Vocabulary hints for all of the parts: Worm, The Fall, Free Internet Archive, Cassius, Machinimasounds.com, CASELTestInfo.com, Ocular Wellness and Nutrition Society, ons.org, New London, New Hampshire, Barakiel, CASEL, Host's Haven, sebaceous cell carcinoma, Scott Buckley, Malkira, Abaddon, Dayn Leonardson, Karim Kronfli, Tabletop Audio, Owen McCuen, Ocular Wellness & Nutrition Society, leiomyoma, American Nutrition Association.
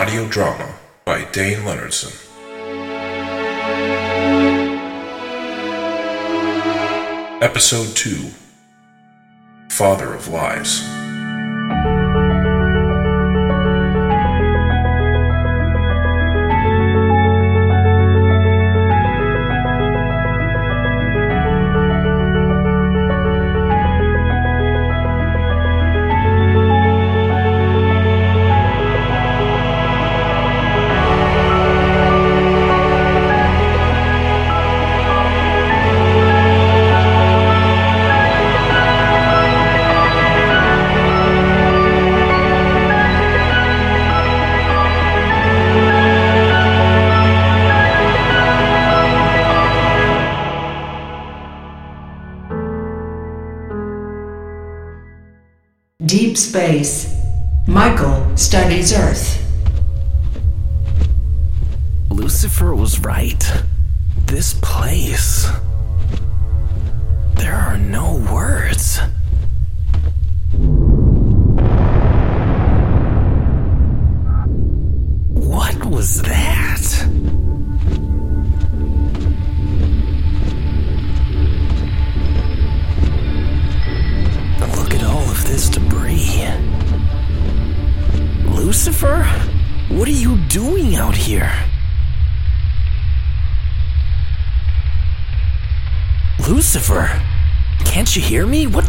audio drama by Dayn Leonardson. Episode 2, Father of Lies. Deep space. Michael studies Earth. Lucifer was right. This place. There are no words. What was that? This debris. Lucifer? What are you doing out here? Lucifer? Can't you hear me? What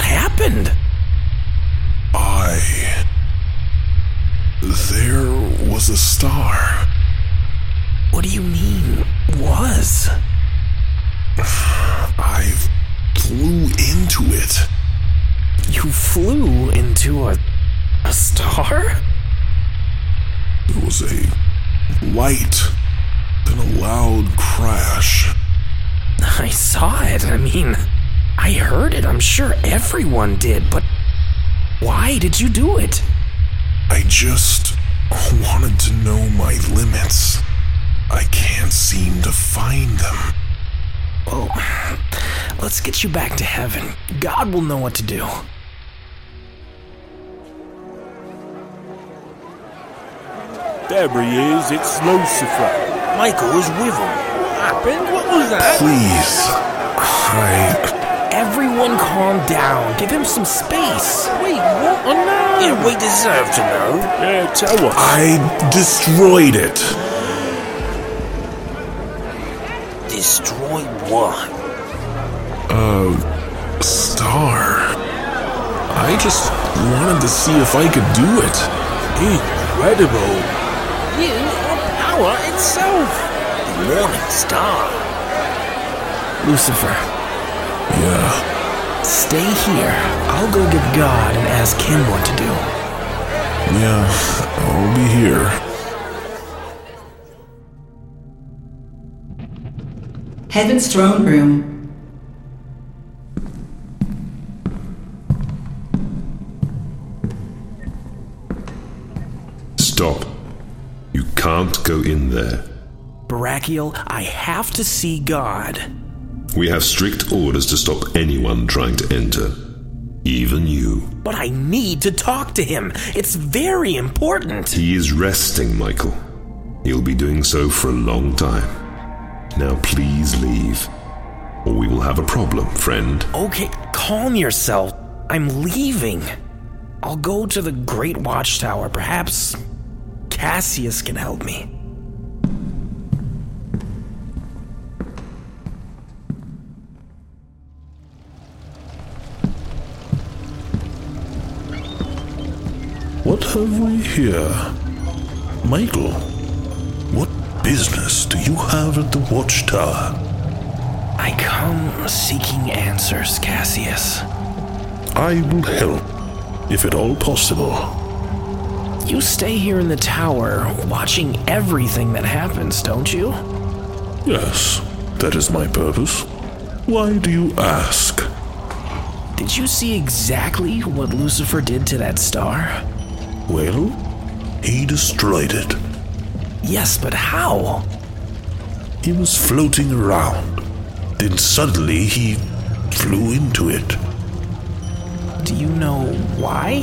happened? There was a star. What do you mean, was? I flew into it. You flew into a star? There was a light, then a loud crash. I saw it. I heard it. I'm sure everyone did, but why did you do it? I just wanted to know my limits. I can't seem to find them. Oh, let's get you back to heaven. God will know what to do. There he is, it's Lucifer. Michael is with him. What happened? What was that? Please, Craig. Everyone calm down. Give him some space. Wait, what? Oh no! Yeah, we deserve to know. Yeah, tell us. I destroyed it. Destroyed what? Star. I just wanted to see if I could do it. Incredible. You are power itself. The morning star. Lucifer. Yeah. Stay here. I'll go get God and ask him what to do. Yeah, I'll be here. Heaven's throne room. Stop. You can't go in there. Barakiel, I have to see God. We have strict orders to stop anyone trying to enter. Even you. But I need to talk to him. It's very important. He is resting, Michael. He'll be doing so for a long time. Now please leave, or we will have a problem, friend. Okay, calm yourself. I'm leaving. I'll go to the Great Watchtower, perhaps. Cassius can help me. What have we here? Michael, what business do you have at the Watchtower? I come seeking answers, Cassius. I will help, if at all possible. You stay here in the tower, watching everything that happens, don't you? Yes, that is my purpose. Why do you ask? Did you see exactly what Lucifer did to that star? Well, he destroyed it. Yes, but how? He was floating around. Then suddenly he flew into it. Do you know why?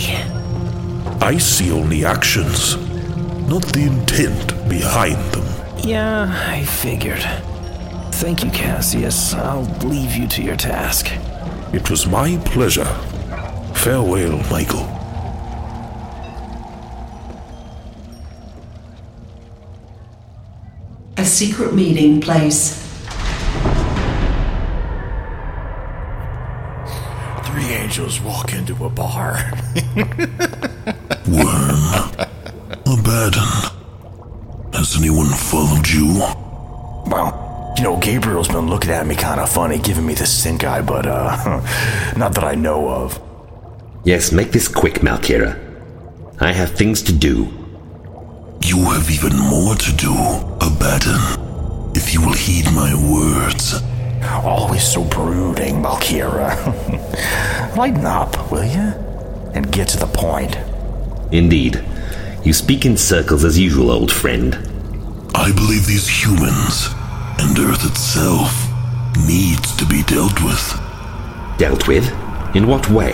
I see only actions. not the intent behind them. Yeah, I figured. Thank you, Cassius. I'll leave you to your task. It was my pleasure. Farewell, Michael. A secret meeting place. 3 angels walk into a bar. Worm. Abaddon. Has anyone followed you? Well, you know, Gabriel's been looking at me kind of funny, giving me the stink eye, but, not that I know of. Yes, make this quick, Malkira. I have things to do. You have even more to do, Abaddon, if you will heed my words. Always so brooding, Malkira. Lighten up, will you? And get to the point. Indeed. You speak in circles as usual, old friend. I believe these humans, and Earth itself, needs to be dealt with. Dealt with? In what way?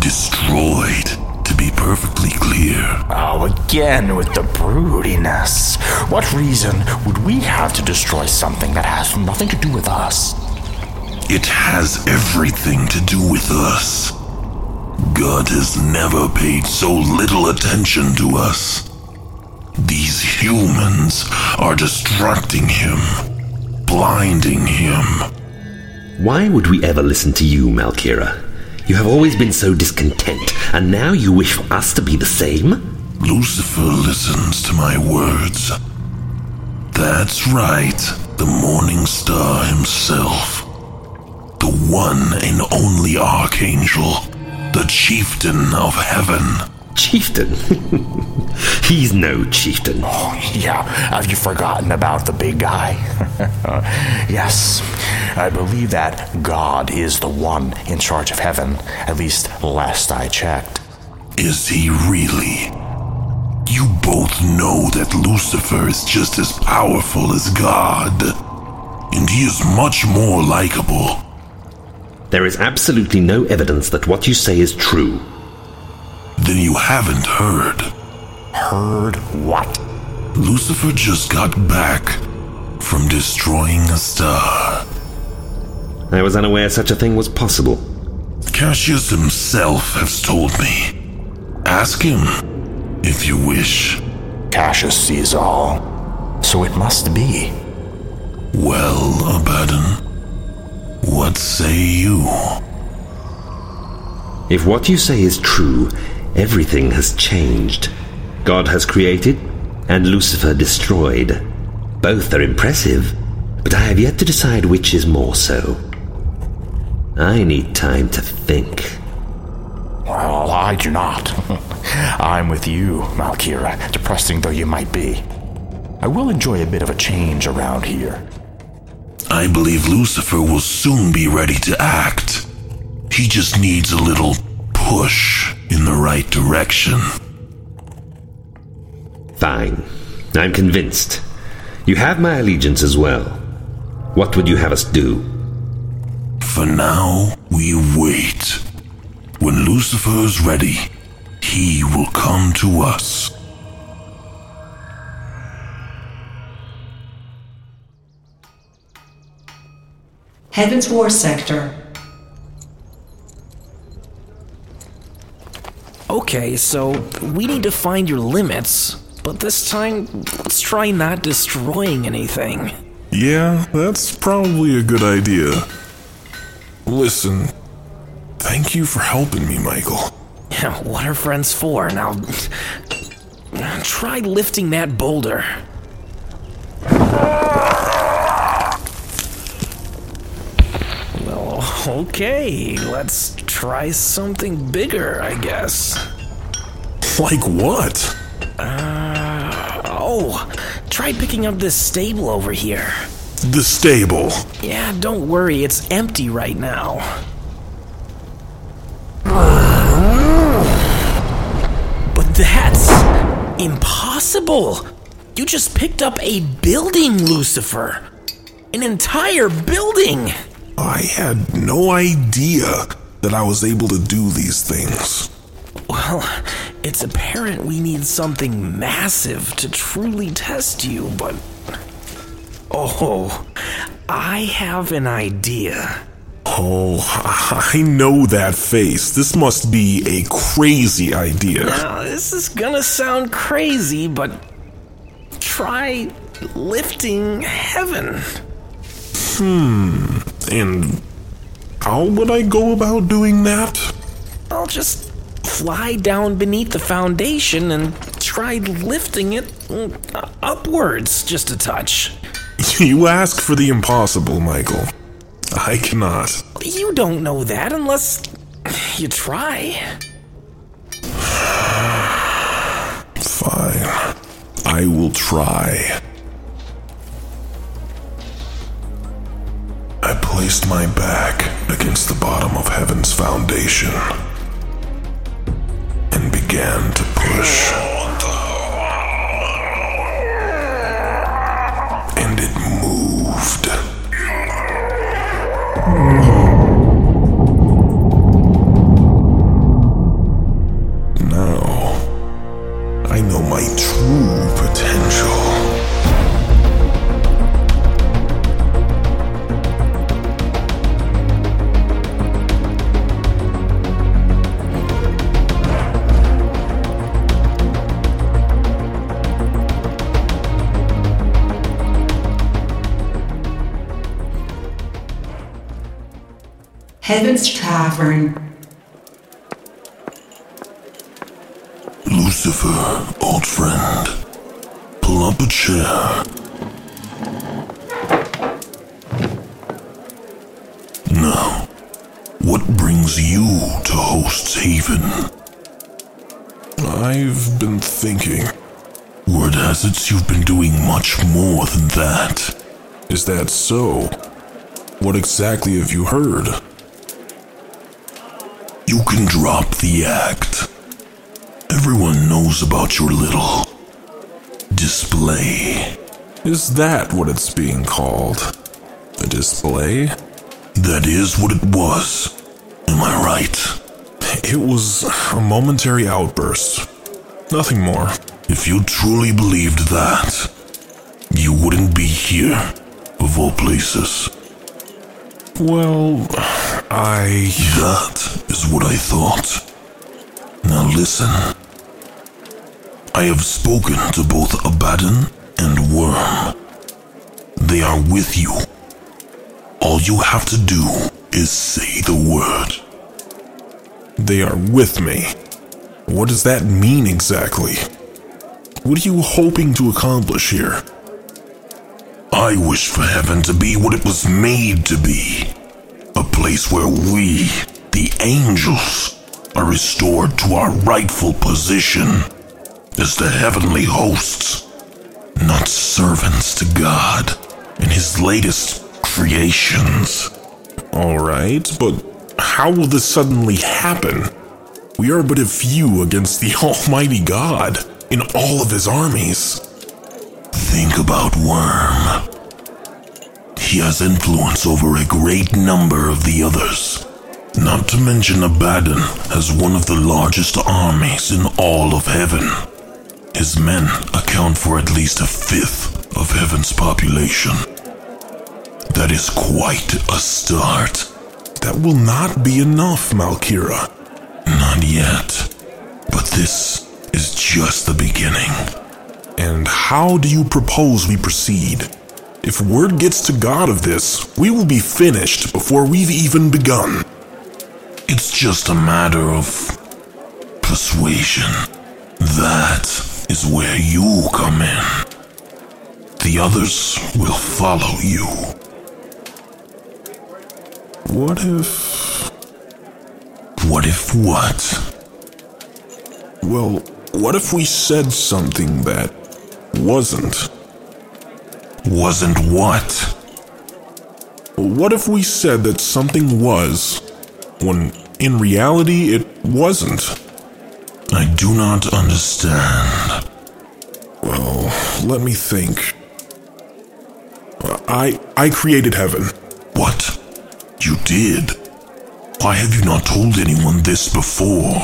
Destroyed. To be perfectly clear. Oh, again with the broodiness. What reason would we have to destroy something that has nothing to do with us? It has everything to do with us. God has never paid so little attention to us. These humans are distracting him, blinding him. Why would we ever listen to you, Malkira? You have always been so discontent, and now you wish for us to be the same? Lucifer listens to my words. That's right, the Morning Star himself. The one and only Archangel, the Chieftain of Heaven. Chieftain? He's no chieftain. Oh, yeah, have you forgotten about the big guy? Yes, I believe that God is the one in charge of heaven, at least last I checked. Is he really? You both know that Lucifer is just as powerful as God, and he is much more likable. There is absolutely no evidence that what you say is true. Then you haven't heard. Heard what? Lucifer just got back from destroying a star. I was unaware such a thing was possible. Cassius himself has told me. Ask him, if you wish. Cassius sees all, so it must be. Well, Abaddon, what say you? If what you say is true, everything has changed. God has created, and Lucifer destroyed. Both are impressive, but I have yet to decide which is more so. I need time to think. Well, I do not. I'm with you, Malkira, depressing though you might be. I will enjoy a bit of a change around here. I believe Lucifer will soon be ready to act. He just needs a little push in the right direction. Fine. I'm convinced. You have my allegiance as well. What would you have us do? For now, we wait. When Lucifer is ready, he will come to us. Heaven's War Sector. Okay, so we need to find your limits, but this time, let's try not destroying anything. Yeah, that's probably a good idea. Listen, thank you for helping me, Michael. Yeah, what are friends for? Now, try lifting that boulder. Okay, let's try something bigger, I guess. Like what? Try picking up this stable over here. The stable? Yeah, don't worry, it's empty right now. But that's impossible! You just picked up a building, Lucifer! An entire building! I had no idea that I was able to do these things. Well, It's apparent we need something massive to truly test you, but... Oh, I have an idea. Oh, I know that face. This must be a crazy idea. Now, this is gonna sound crazy, but try lifting heaven. And how would I go about doing that? I'll just fly down beneath the foundation and try lifting it upwards just a touch. You ask for the impossible, Michael. I cannot. You don't know that unless you try. Fine. I will try. I placed my back against the bottom of heaven's foundation and began to push. And it moved. Now, I know my true potential. Heaven's Tavern. Lucifer, old friend, pull up a chair. Now, what brings you to Host's Haven? I've been thinking. Word has it you've been doing much more than that. Is that so? What exactly have you heard? You can drop the act. Everyone knows about your little display. Is that what it's being called? A display? That is what it was. Am I right? It was a momentary outburst. Nothing more. If you truly believed that, you wouldn't be here, of all places. Well, That is what I thought. Now listen. I have spoken to both Abaddon and Worm. They are with you. All you have to do is say the word. They are with me. What does that mean exactly? What are you hoping to accomplish here? I wish for heaven to be what it was made to be. A place where we, the angels, are restored to our rightful position as the heavenly hosts, not servants to God and his latest creations. All right, but how will this suddenly happen? We are but a few against the almighty God in all of his armies. Think about Worm. He has influence over a great number of the others. Not to mention Abaddon has one of the largest armies in all of heaven. His men account for at least a fifth of heaven's population. That is quite a start. That will not be enough, Malkira. Not yet. But this is just the beginning. And how do you propose we proceed? If word gets to God of this, we will be finished before we've even begun. It's just a matter of persuasion. That is where you come in. The others will follow you. What if what? Well, what if we said something that wasn't? Wasn't what? What if we said that something was, when in reality, it wasn't? I do not understand. Well, let me think. I created heaven. What? You did? Why have you not told anyone this before?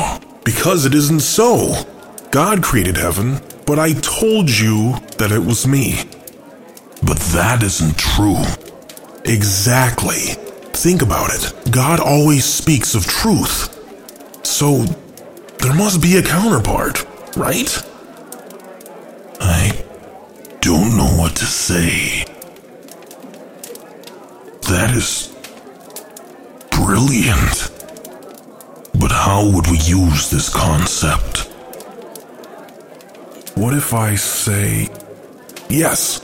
because it isn't so. God created heaven, but I told you that it was me. But that isn't true. Exactly. Think about it. God always speaks of truth. So, there must be a counterpart, right? I don't know what to say. That is brilliant. But how would we use this concept? What if I say, yes,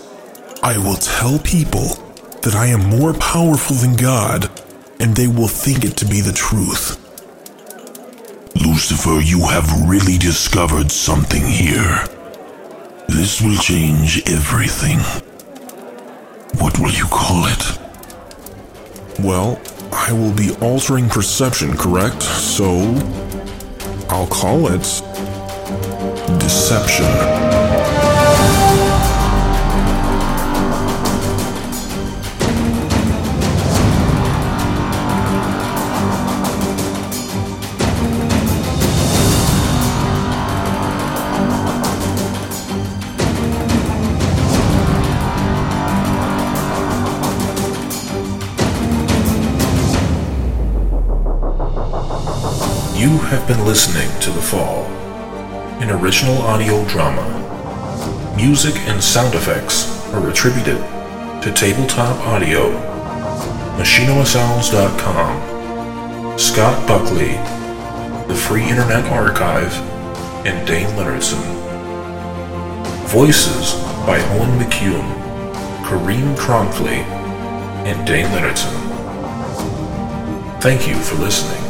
I will tell people that I am more powerful than God, and they will think it to be the truth. Lucifer, you have really discovered something here. This will change everything. What will you call it? Well, I will be altering perception, correct? So, I'll call it deception. You have been listening to The Fall, an original audio drama. Music and sound effects are attributed to Tabletop Audio, Machinimasounds.com, Scott Buckley, the Free Internet Archive, and Dayn Leonardson. Voices by Owen McCuen, Karim Kronfli, and Dayn Leonardson. Thank you for listening.